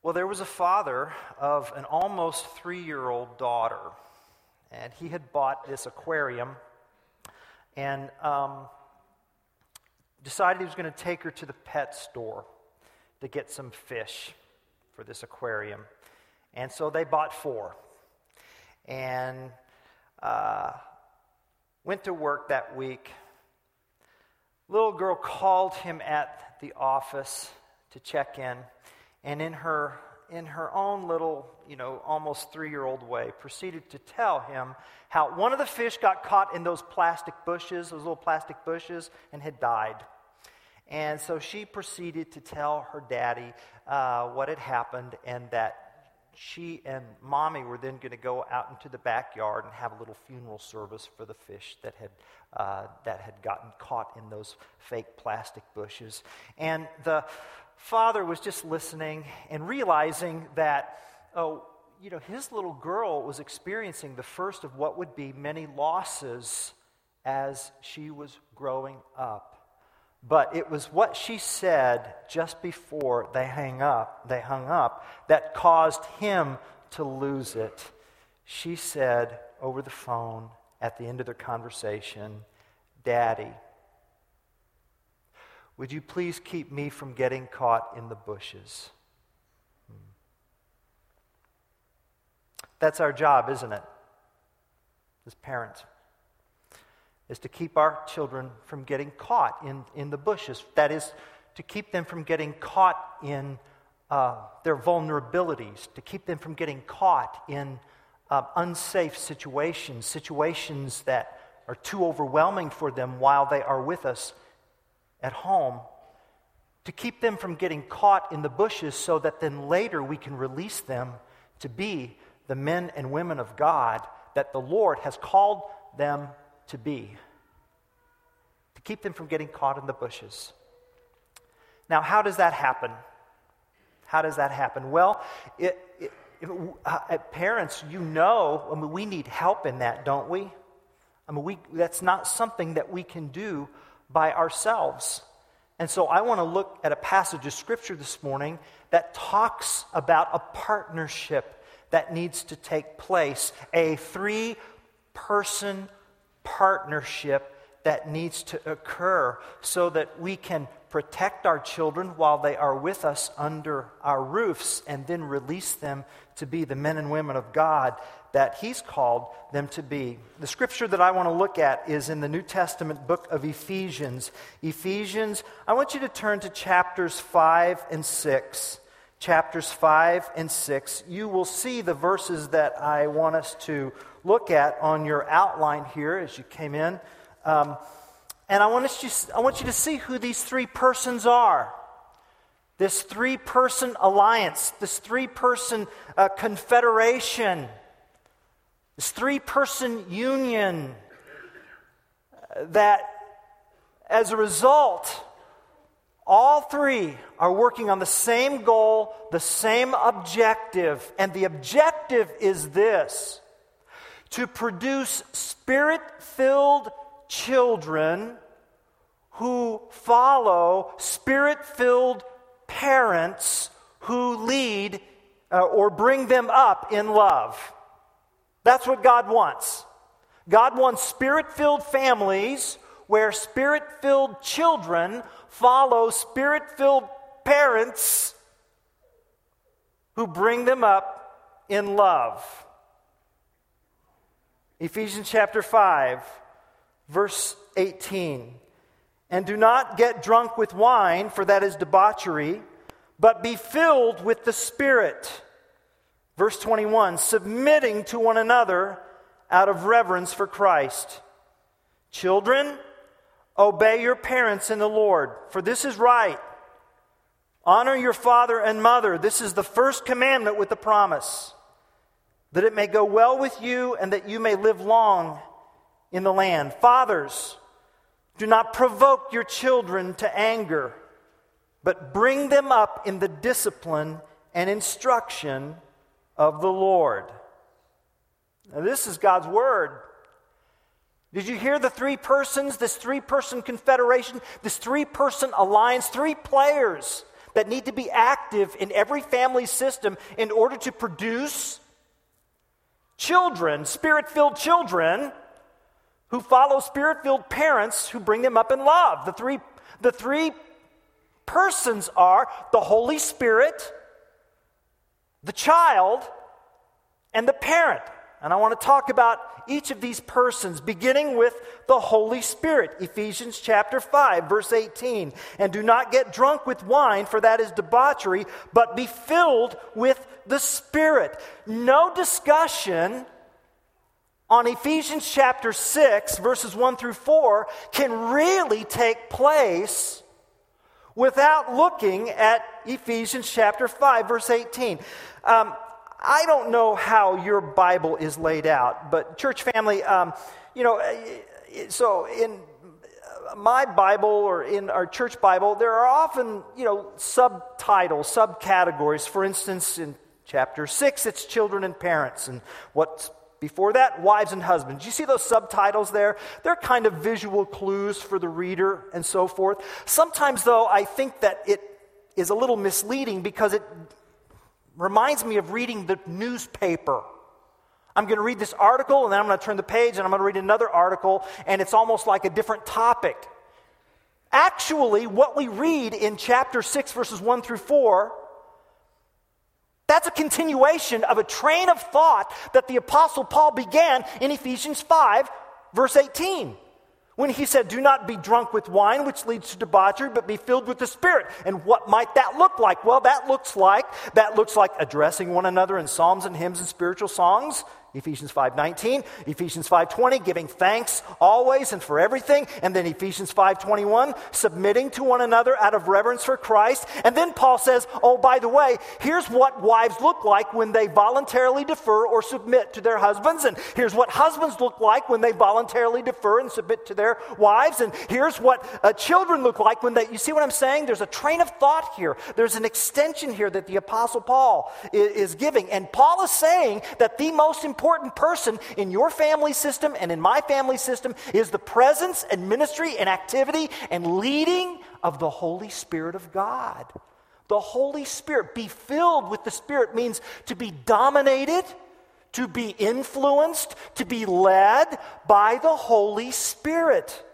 Well, there was a father of an almost 3-year-old daughter, and he had bought this aquarium and decided he was going to take her to the pet store to get some fish for this aquarium. And so they bought 4 and went to work that week. Little girl called him at the office to check in. And in her own little, almost 3-year-old way, proceeded to tell him how one of the fish got caught in those little plastic bushes, and had died. And so she proceeded to tell her daddy what had happened, and that she and mommy were then going to go out into the backyard and have a little funeral service for the fish that had gotten caught in those fake plastic bushes. And the father was just listening and realizing that, his little girl was experiencing the first of what would be many losses as she was growing up. But it was what she said just before they hung up, that caused him to lose it. She said over the phone at the end of their conversation, "Daddy, would you please keep me from getting caught in the bushes?" That's our job, isn't it? As parents, is to keep our children from getting caught in the bushes. That is, to keep them from getting caught in their vulnerabilities, to keep them from getting caught in unsafe situations that are too overwhelming for them while they are with us at home, to keep them from getting caught in the bushes so that then later we can release them to be the men and women of God that the Lord has called them to be, to keep them from getting caught in the bushes. Now, how does that happen? Well, parents, we need help in that, don't we? That's not something that we can do by ourselves. And so I want to look at a passage of Scripture this morning that talks about a partnership that needs to take place, a 3-person partnership that needs to occur so that we can protect our children while they are with us under our roofs and then release them to be the men and women of God that He's called them to be. The scripture that I want to look at is in the New Testament book of Ephesians. I want you to turn to chapters 5 and 6. You will see the verses that I want us to look at on your outline here as you came in. And I want you to see who these 3 persons are. This 3-person alliance, this 3-person confederation, this 3-person union that, as a result, all 3 are working on the same goal, the same objective, and the objective is this: to produce Spirit-filled children who follow Spirit-filled parents who lead or bring them up in love. That's what God wants. God wants Spirit-filled families where Spirit-filled children follow Spirit-filled parents who bring them up in love. Ephesians chapter 5, verse 18, "And do not get drunk with wine, for that is debauchery, but be filled with the Spirit." Verse 21, "Submitting to one another out of reverence for Christ. Children, obey your parents in the Lord, for this is right. Honor your father and mother. This is the first commandment with the promise, that it may go well with you and that you may live long in the land. Fathers, do not provoke your children to anger, but bring them up in the discipline and instruction of the Lord." Now, this is God's word. Did you hear the 3 persons, this 3-person confederation, this 3-person alliance, 3 players that need to be active in every family system in order to produce children, Spirit-filled children who follow Spirit-filled parents who bring them up in love. The three persons are the Holy Spirit, the child, and the parent. And I want to talk about each of these persons, beginning with the Holy Spirit. Ephesians chapter 5, verse 18. And do not get drunk with wine, for that is debauchery, but be filled with the Spirit. No discussion on Ephesians chapter 6, verses 1 through 4, can really take place without looking at Ephesians chapter 5, verse 18. I don't know how your Bible is laid out, but church family, so in my Bible or in our church Bible, there are often, subtitles, subcategories. For instance, in chapter 6, it's children and parents, and what's before that, wives and husbands. You see those subtitles there? They're kind of visual clues for the reader and so forth. Sometimes, though, I think that it is a little misleading because it reminds me of reading the newspaper. I'm going to read this article, and then I'm going to turn the page, and I'm going to read another article, and it's almost like a different topic. Actually, what we read in chapter 6, verses 1 through 4, that's a continuation of a train of thought that the Apostle Paul began in Ephesians 5, verse 18, when he said, do not be drunk with wine, which leads to debauchery, but be filled with the Spirit. And what might that look like? Well, that looks like addressing one another in psalms and hymns and spiritual songs, Ephesians 5:19, Ephesians 5:20, giving thanks always and for everything, and then Ephesians 5:21, submitting to one another out of reverence for Christ. And then Paul says, oh, by the way, here's what wives look like when they voluntarily defer or submit to their husbands, and here's what husbands look like when they voluntarily defer and submit to their wives, and here's what children look like when they, you see what I'm saying? There's a train of thought here. There's an extension here that the Apostle Paul is giving, and Paul is saying that the most important person in your family system and in my family system is the presence and ministry and activity and leading of the Holy Spirit of God. The Holy Spirit, be filled with the Spirit, means to be dominated, to be influenced, to be led by the Holy Spirit.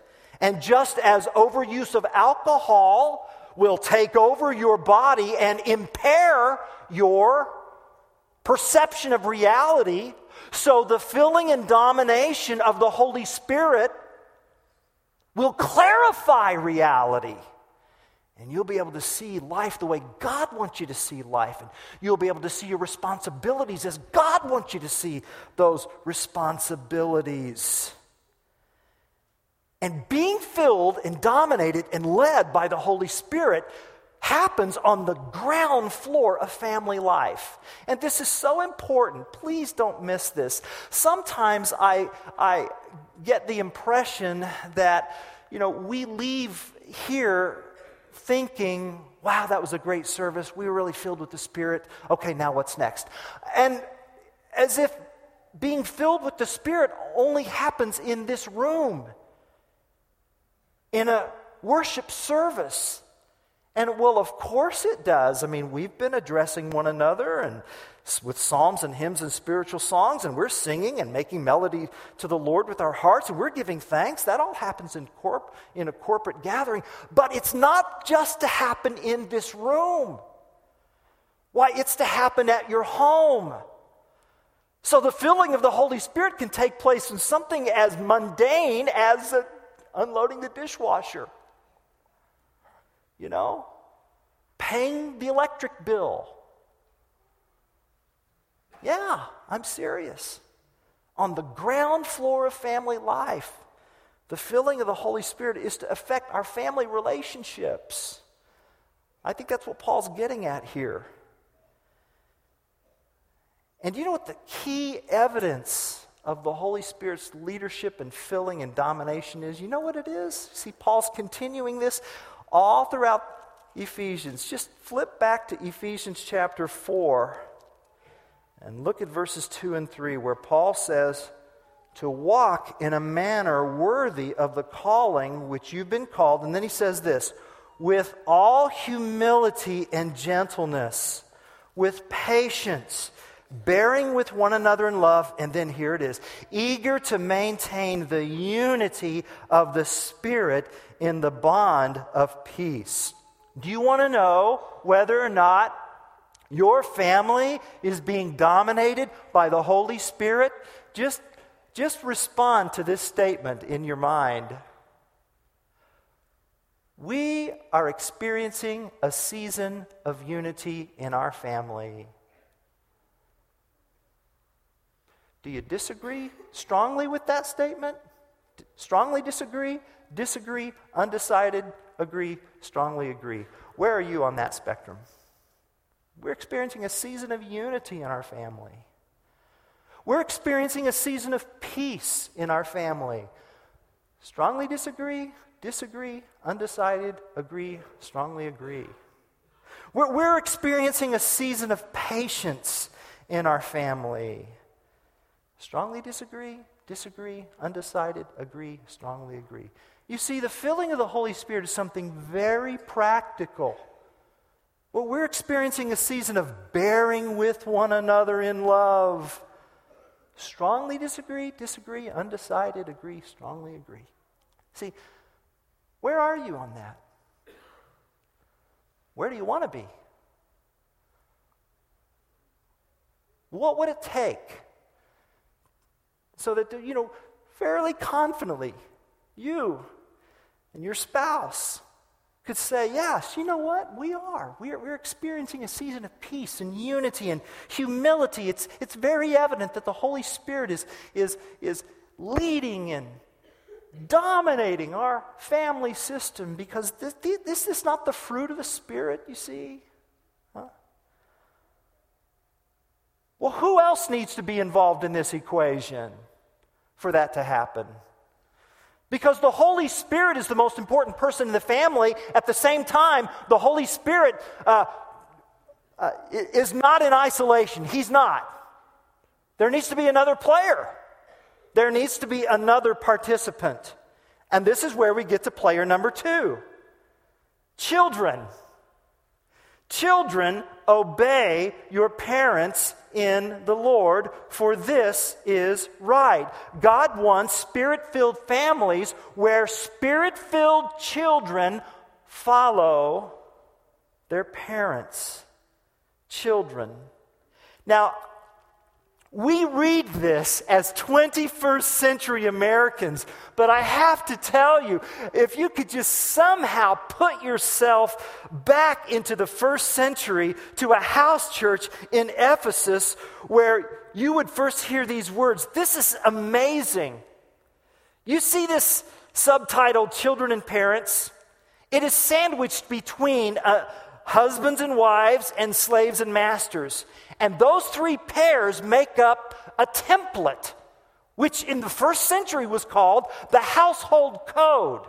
And just as overuse of alcohol will take over your body and impair your perception of reality, so the filling and domination of the Holy Spirit will clarify reality. And you'll be able to see life the way God wants you to see life. And you'll be able to see your responsibilities as God wants you to see those responsibilities. And being filled and dominated and led by the Holy Spirit happens on the ground floor of family life. And this is so important. Please don't miss this. Sometimes I get the impression that, we leave here thinking, wow, that was a great service. We were really filled with the Spirit. Okay, now what's next? And as if being filled with the Spirit only happens in this room, in a worship service. And well, of course it does. I mean, we've been addressing one another and with psalms and hymns and spiritual songs, and we're singing and making melody to the Lord with our hearts, and we're giving thanks. That all happens in a corporate gathering. But it's not just to happen in this room. Why, it's to happen at your home. So the filling of the Holy Spirit can take place in something as mundane as unloading the dishwasher. Paying the electric bill. Yeah, I'm serious. On the ground floor of family life, the filling of the Holy Spirit is to affect our family relationships. I think that's what Paul's getting at here. And you know what the key evidence of the Holy Spirit's leadership and filling and domination is? You know what it is? See, Paul's continuing this all throughout Ephesians. Just flip back to Ephesians chapter 4 and look at verses 2 and 3 where Paul says, to walk in a manner worthy of the calling which you've been called. And then he says this, with all humility and gentleness, with patience, bearing with one another in love, and then here it is, eager to maintain the unity of the Spirit in the bond of peace. Do you want to know whether or not your family is being dominated by the Holy Spirit? Just respond to this statement in your mind. We are experiencing a season of unity in our family. Do you disagree strongly with that statement? Strongly disagree? Disagree? Undecided? Agree? Strongly agree? Where are you on that spectrum? We're experiencing a season of unity in our family. We're experiencing a season of peace in our family. Strongly disagree? Disagree? Undecided? Agree? Strongly agree? We're experiencing a season of patience in our family. Strongly disagree, disagree, undecided, agree, strongly agree. You see, the filling of the Holy Spirit is something very practical. Well, we're experiencing a season of bearing with one another in love. Strongly disagree, disagree, undecided, agree, strongly agree. See, where are you on that? Where do you want to be? What would it take so that, fairly confidently, you and your spouse could say, yes, you know what? We are. We're experiencing a season of peace and unity and humility. It's very evident that the Holy Spirit is leading and dominating our family system, because this is not the fruit of the Spirit, you see. Well, who else needs to be involved in this equation for that to happen? Because the Holy Spirit is the most important person in the family. At the same time, the Holy Spirit is not in isolation. He's not. There needs to be another player. There needs to be another participant. And this is where we get to player number 2. Children. Children, obey your parents in the Lord, for this is right. God wants Spirit-filled families where Spirit-filled children follow their parents. Children. Now, we read this as 21st century Americans, but I have to tell you, if you could just somehow put yourself back into the first century to a house church in Ephesus where you would first hear these words, this is amazing. You see this subtitled, Children and Parents. It is sandwiched between husbands and wives and slaves and masters. And those 3 pairs make up a template, which in the first century was called the household code.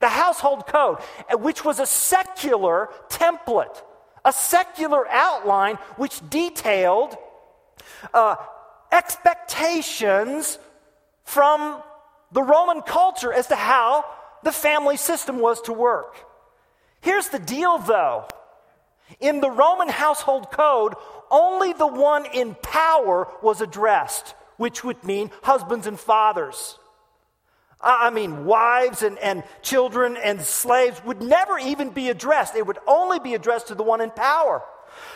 The household code, which was a secular template, a secular outline which detailed expectations from the Roman culture as to how the family system was to work. Here's the deal, though. In the Roman household code, only the one in power was addressed, which would mean husbands and fathers. I mean, wives and children and slaves would never even be addressed. It would only be addressed to the one in power.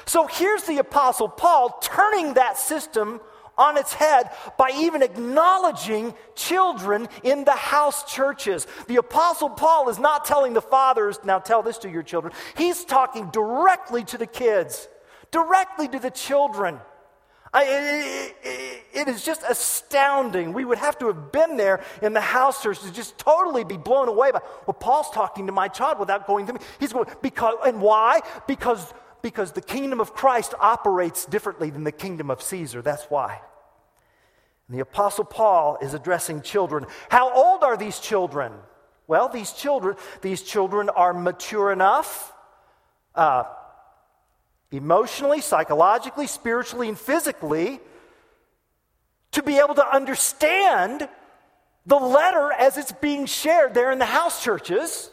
So here's the Apostle Paul turning that system on its head by even acknowledging children in the house churches. The Apostle Paul is not telling the fathers, now tell this to your children. He's talking directly to the kids, directly to the children. It is just astounding. We would have to have been there in the house church to just totally be blown away by, well, Paul's talking to my child without going to me. He's going, because, and why? Because the kingdom of Christ operates differently than the kingdom of Caesar. That's why. And the Apostle Paul is addressing children. How old are these children? Well, these children are mature enough, emotionally, psychologically, spiritually, and physically, to be able to understand the letter as it's being shared there in the house churches.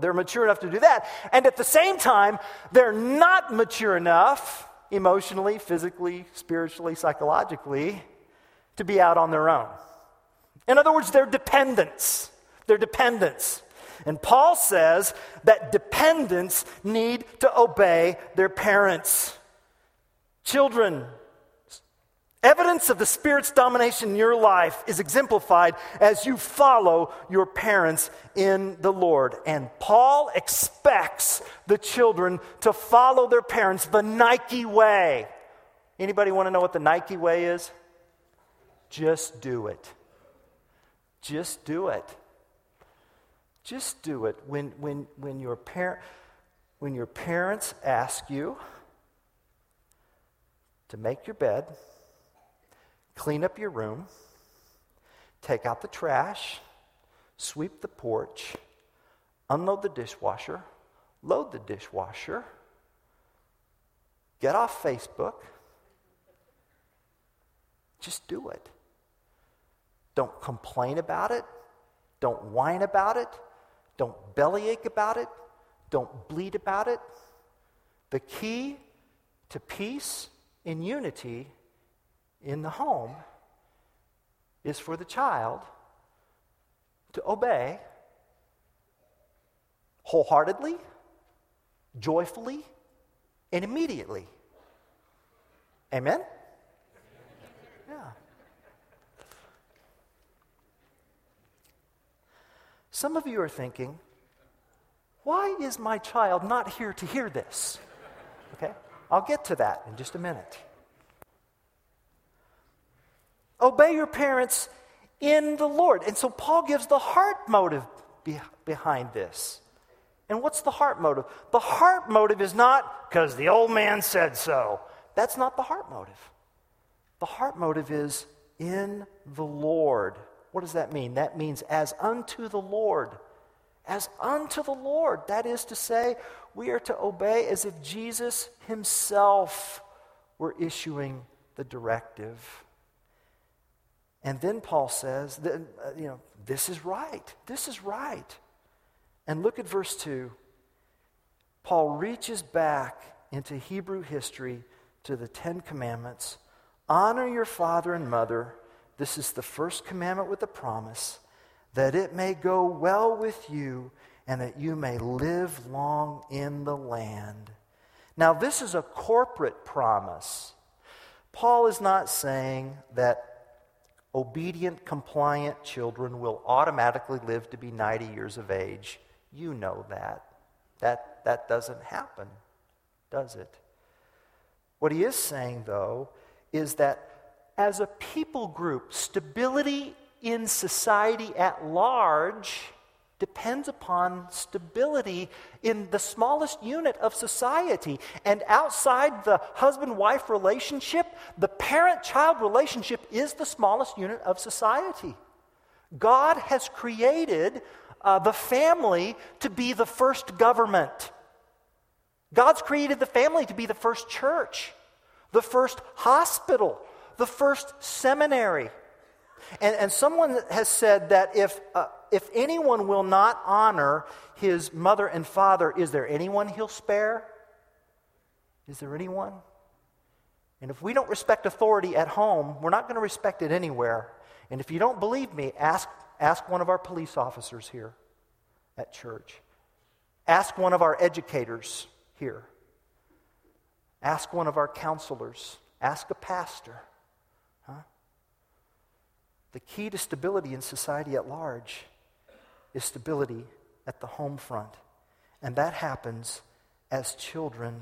They're mature enough to do that. And at the same time, they're not mature enough emotionally, physically, spiritually, psychologically to be out on their own. In other words, they're dependents. They're dependents. And Paul says that dependents need to obey their parents. Children, evidence of the Spirit's domination in your life is exemplified as you follow your parents in the Lord. And Paul expects the children to follow their parents the Nike way. Anybody want to know what the Nike way is? Just do it. Just do it. Just do it. When your parents ask you to make your bed, clean up your room, take out the trash, sweep the porch, unload the dishwasher, load the dishwasher, get off Facebook. Just do it. Don't complain about it. Don't whine about it. Don't bellyache about it. Don't bleed about it. The key to peace and unity in the home is for the child to obey wholeheartedly, joyfully, and immediately. Amen? Yeah. Some of you are thinking, why is my child not here to hear this? Okay, I'll get to that in just a minute. Obey your parents in the Lord. And so Paul gives the heart motive behind this. And what's the heart motive? The heart motive is not because the old man said so. That's not the heart motive. The heart motive is in the Lord. What does that mean? That means as unto the Lord. As unto the Lord. That is to say, we are to obey as if Jesus himself were issuing the directive. And then Paul says, that, this is right. This is right. And look at verse 2. Paul reaches back into Hebrew history to the Ten Commandments. Honor your father and mother. This is the first commandment with a promise, that it may go well with you and that you may live long in the land. Now, this is a corporate promise. Paul is not saying that obedient, compliant children will automatically live to be 90 years of age. You know that. That doesn't happen, does it? What he is saying, though, is that as a people group, stability in society at large depends upon stability in the smallest unit of society. And outside the husband-wife relationship, the parent-child relationship is the smallest unit of society. God has created the family to be the first government. God's created the family to be the first church, the first hospital, the first seminary. And someone has said that if anyone will not honor his mother and father, is there anyone he'll spare? Is there anyone? And if we don't respect authority at home, we're not going to respect it anywhere. And if you don't believe me, ask one of our police officers here at church. Ask one of our educators here. Ask one of our counselors. Ask a pastor. The key to stability in society at large is stability at the home front. And that happens as children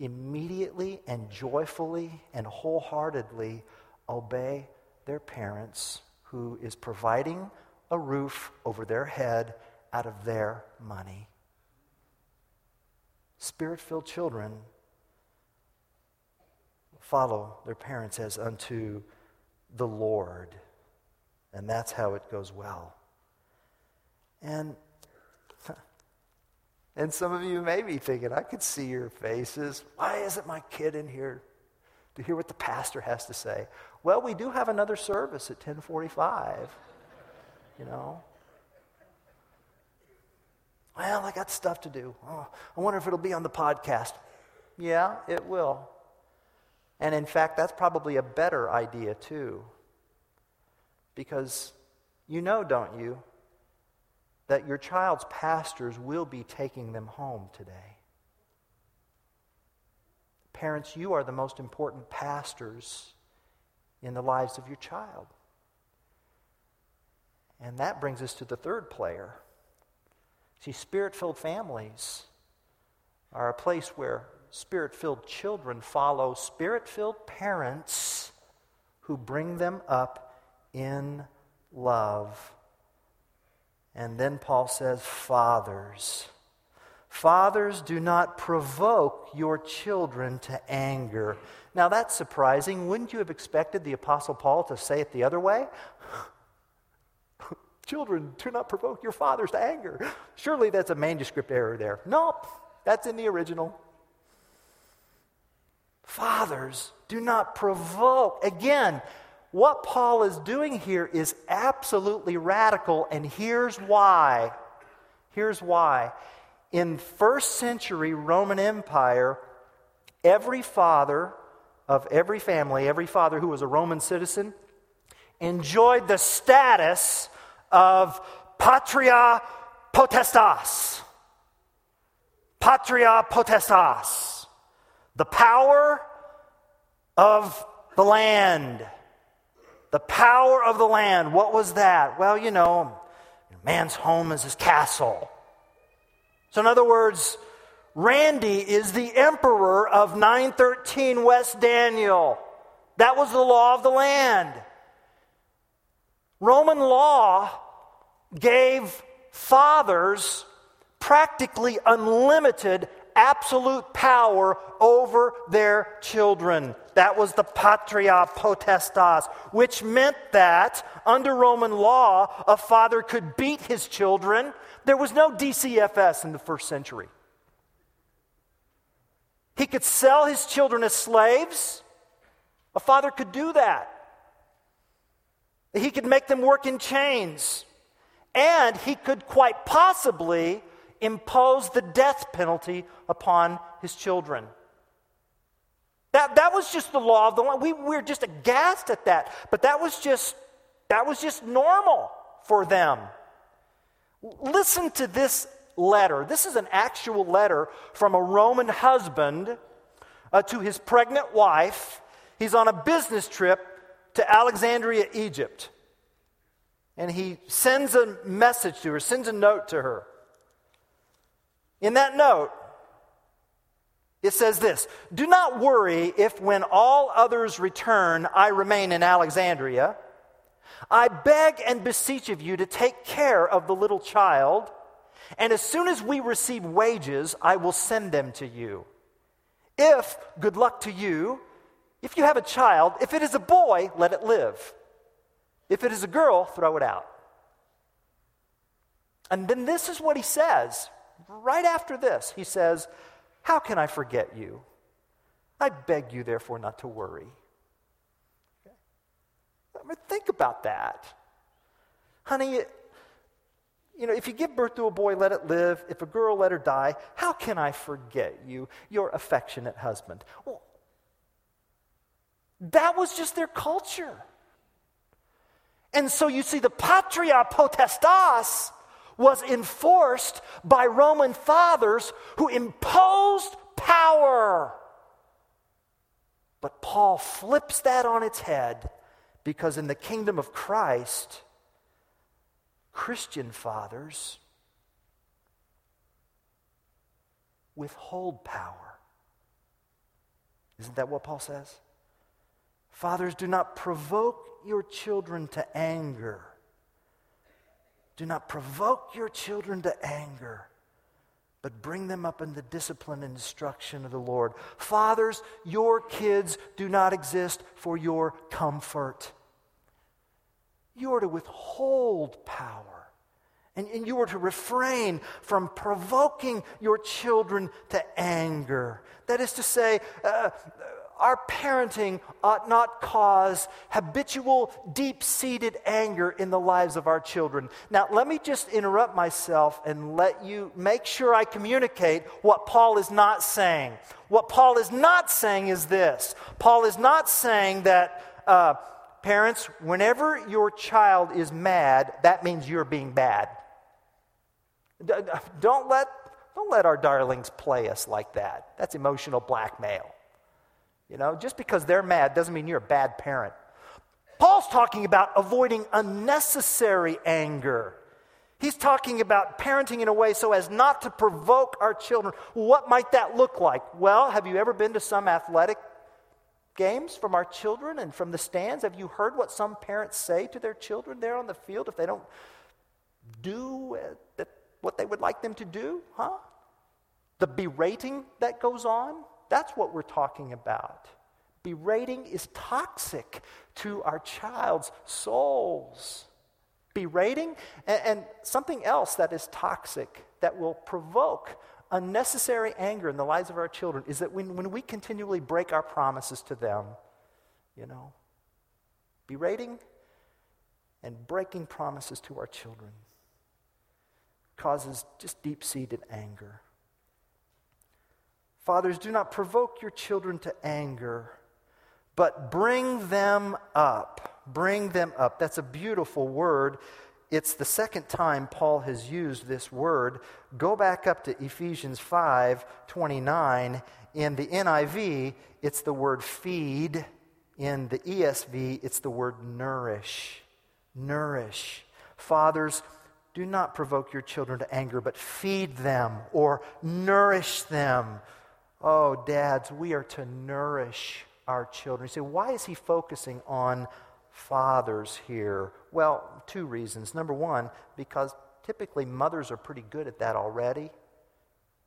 immediately and joyfully and wholeheartedly obey their parents, who is providing a roof over their head out of their money. Spirit-filled children follow their parents as unto the Lord. And that's how it goes well. And some of you may be thinking, I could see your faces. Why isn't my kid in here to hear what the pastor has to say? Well, we do have another service at 10:45. Well, I got stuff to do. Oh, I wonder if it'll be on the podcast. Yeah, it will. And in fact, that's probably a better idea too. Because you know, don't you, that your child's pastors will be taking them home today. Parents, you are the most important pastors in the lives of your child. And that brings us to the third player. See, Spirit-filled families are a place where Spirit-filled children follow Spirit-filled parents who bring them up in love. And then Paul says, Fathers, do not provoke your children to anger. Now that's surprising. Wouldn't you have expected the Apostle Paul to say it the other way? Children, do not provoke your fathers to anger. Surely that's a manuscript error there. Nope, that's in the original. Fathers, do not provoke. Again, what Paul is doing here is absolutely radical, and here's why. Here's why. In first century Roman Empire, every father of every family, every father who was a Roman citizen, enjoyed the status of patria potestas. Patria potestas. The power of the land. The power of the land. What was that? Well, you know, man's home is his castle. So in other words, Randy is the emperor of 913 West Daniel. That was the law of the land. Roman law gave fathers practically unlimited absolute power over their children. That was the patria potestas, which meant that under Roman law, a father could beat his children. There was no DCFS in the first century. He could sell his children as slaves. A father could do that. He could make them work in chains. And he could quite possibly impose the death penalty upon his children. That was just the law of the land. We're just aghast at that. But that was just normal for them. Listen to this letter. This is an actual letter from a Roman husband to his pregnant wife. He's on a business trip to Alexandria, Egypt. And he sends a message to her, sends a note to her. In that note, it says this: do not worry if when all others return, I remain in Alexandria. I beg and beseech of you to take care of the little child, and as soon as we receive wages, I will send them to you. If, good luck to you, if you have a child, if it is a boy, let it live. If it is a girl, throw it out. And then this is what he says. Right after this, he says, how can I forget you? I beg you, therefore, not to worry. Okay. I mean, think about that. Honey, you know, if you give birth to a boy, let it live. If a girl, let her die. How can I forget you, your affectionate husband? Well, that was just their culture. And so you see, the patria potestas was enforced by Roman fathers who imposed power. But Paul flips that on its head, because in the kingdom of Christ, Christian fathers withhold power. Isn't that what Paul says? Fathers, do not provoke your children to anger. Do not provoke your children to anger, but bring them up in the discipline and instruction of the Lord. Fathers, your kids do not exist for your comfort. You are to withhold power, and you are to refrain from provoking your children to anger. That is to say, our parenting ought not cause habitual, deep-seated anger in the lives of our children. Now, let me just interrupt myself and let you make sure I communicate what Paul is not saying. What Paul is not saying is this. Paul is not saying that, parents, whenever your child is mad, that means you're being bad. Don't let our darlings play us like that. That's emotional blackmail. You know, just because they're mad doesn't mean you're a bad parent. Paul's talking about avoiding unnecessary anger. He's talking about parenting in a way so as not to provoke our children. What might that look like? Well, have you ever been to some athletic games from our children and from the stands? Have you heard what some parents say to their children there on the field if they don't do what they would like them to do? The berating that goes on? That's what we're talking about. Berating is toxic to our child's souls. Berating and something else that is toxic that will provoke unnecessary anger in the lives of our children is that when we continually break our promises to them, you know, berating and breaking promises to our children causes just deep-seated anger. Fathers, do not provoke your children to anger, but bring them up. Bring them up. That's a beautiful word. It's the second time Paul has used this word. Go back up to Ephesians 5:29. In the NIV, it's the word feed. In the ESV, it's the word nourish. Nourish. Fathers, do not provoke your children to anger, but feed them or nourish them. Oh, dads, we are to nourish our children. You say, why is he focusing on fathers here? Well, two reasons. Number one, because typically mothers are pretty good at that already.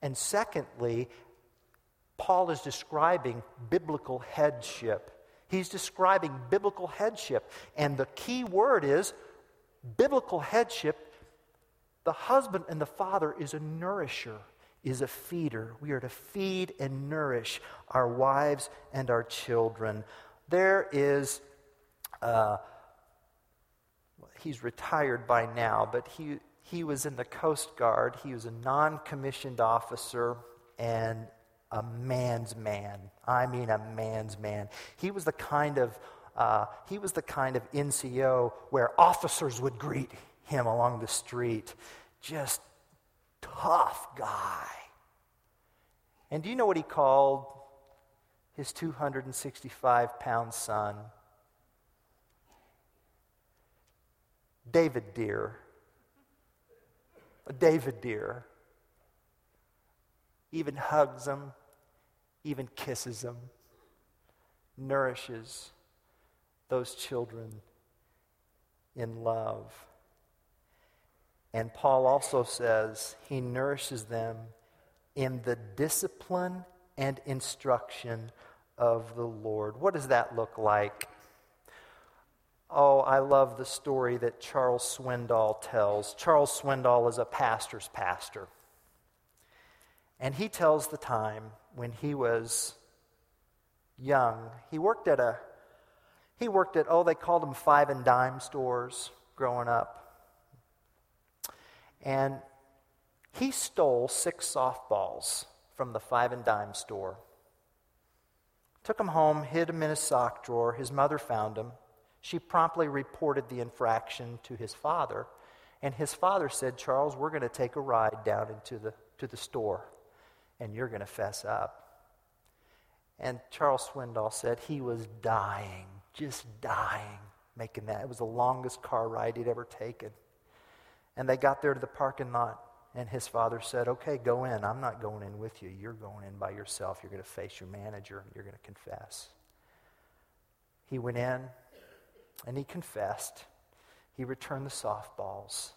And secondly, Paul is describing biblical headship. He's describing biblical headship. And the key word is biblical headship. The husband and the father is a nourisher, is a feeder. We are to feed and nourish our wives and our children. There is, he's retired by now, but he was in the Coast Guard. He was a non-commissioned officer and a man's man. I mean, a man's man. He was the kind of NCO where officers would greet him along the street. Just tough guy. And do you know what he called his 265-pound son? David dear. David dear. Even hugs him, even kisses him, nourishes those children in love. And Paul also says he nourishes them in the discipline and instruction of the Lord. What does that look like? Oh, I love the story that Charles Swindoll tells. Charles Swindoll is a pastor's pastor. And he tells the time when he was young. He worked at, they called them five and dime stores growing up. And he stole 6 softballs from the five and dime store. Took them home, hid them in his sock drawer. His mother found them. She promptly reported the infraction to his father. And his father said, Charles, we're going to take a ride down into the store, and you're going to fess up. And Charles Swindoll said he was dying, just dying, making that. It was the longest car ride he'd ever taken. And they got there to the parking lot, and his father said, okay, go in. I'm not going in with you. You're going in by yourself. You're going to face your manager, and you're going to confess. He went in, and he confessed. He returned the softballs,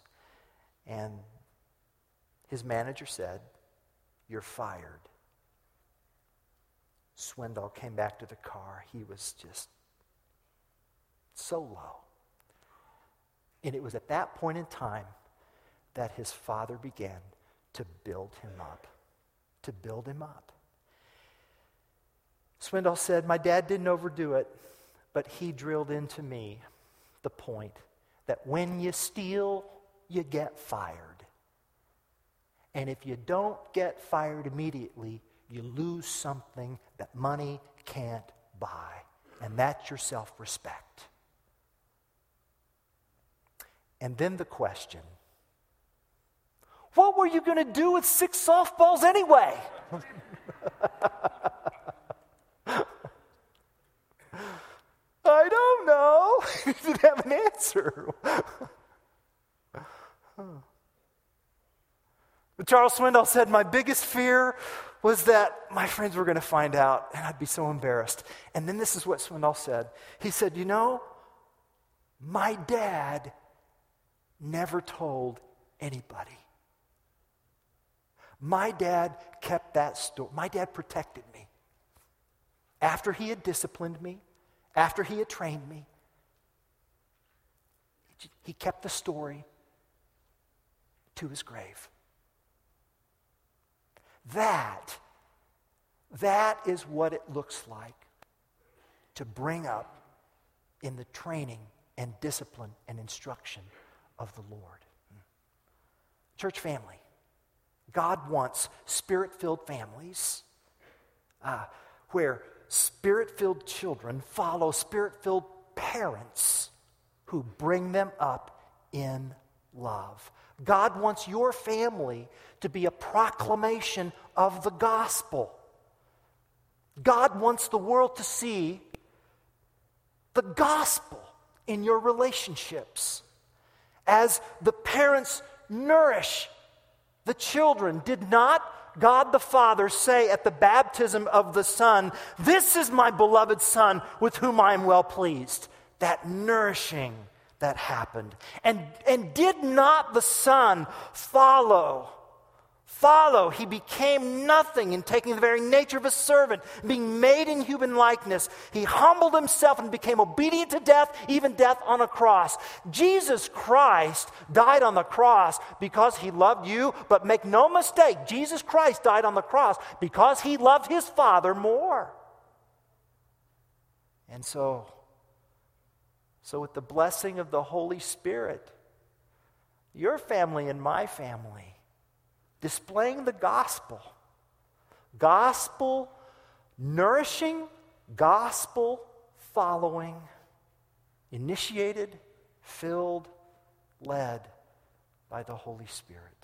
and his manager said, you're fired. Swindoll came back to the car. He was just so low. And it was at that point in time that his father began to build him up. Swindoll said, "My dad didn't overdo it, but he drilled into me the point that when you steal, you get fired. And if you don't get fired immediately, you lose something that money can't buy, and that's your self-respect." And then the question, what were you going to do with 6 softballs anyway? I don't know. You didn't have an answer. Charles Swindoll said, "My biggest fear was that my friends were going to find out, and I'd be so embarrassed." And then this is what Swindoll said. He said, "You know, my dad never told anybody. My dad kept that story. My dad protected me. After he had disciplined me, after he had trained me, he kept the story to his grave." That is what it looks like to bring up in the training and discipline and instruction of the Lord. Church family, God wants Spirit-filled families where Spirit-filled children follow Spirit-filled parents who bring them up in love. God wants your family to be a proclamation of the gospel. God wants the world to see the gospel in your relationships. As the parents nourish the children, did not God the Father say at the baptism of the Son, "This is my beloved Son with whom I am well pleased"? That nourishing that happened. And did not the Son follow? He became nothing in taking the very nature of a servant, being made in human likeness. He humbled himself and became obedient to death, even death on a cross. Jesus Christ died on the cross because he loved you, but make no mistake, Jesus Christ died on the cross because he loved his Father more. And so with the blessing of the Holy Spirit, your family and my family, displaying the gospel nourishing, gospel following, initiated, filled, led by the Holy Spirit.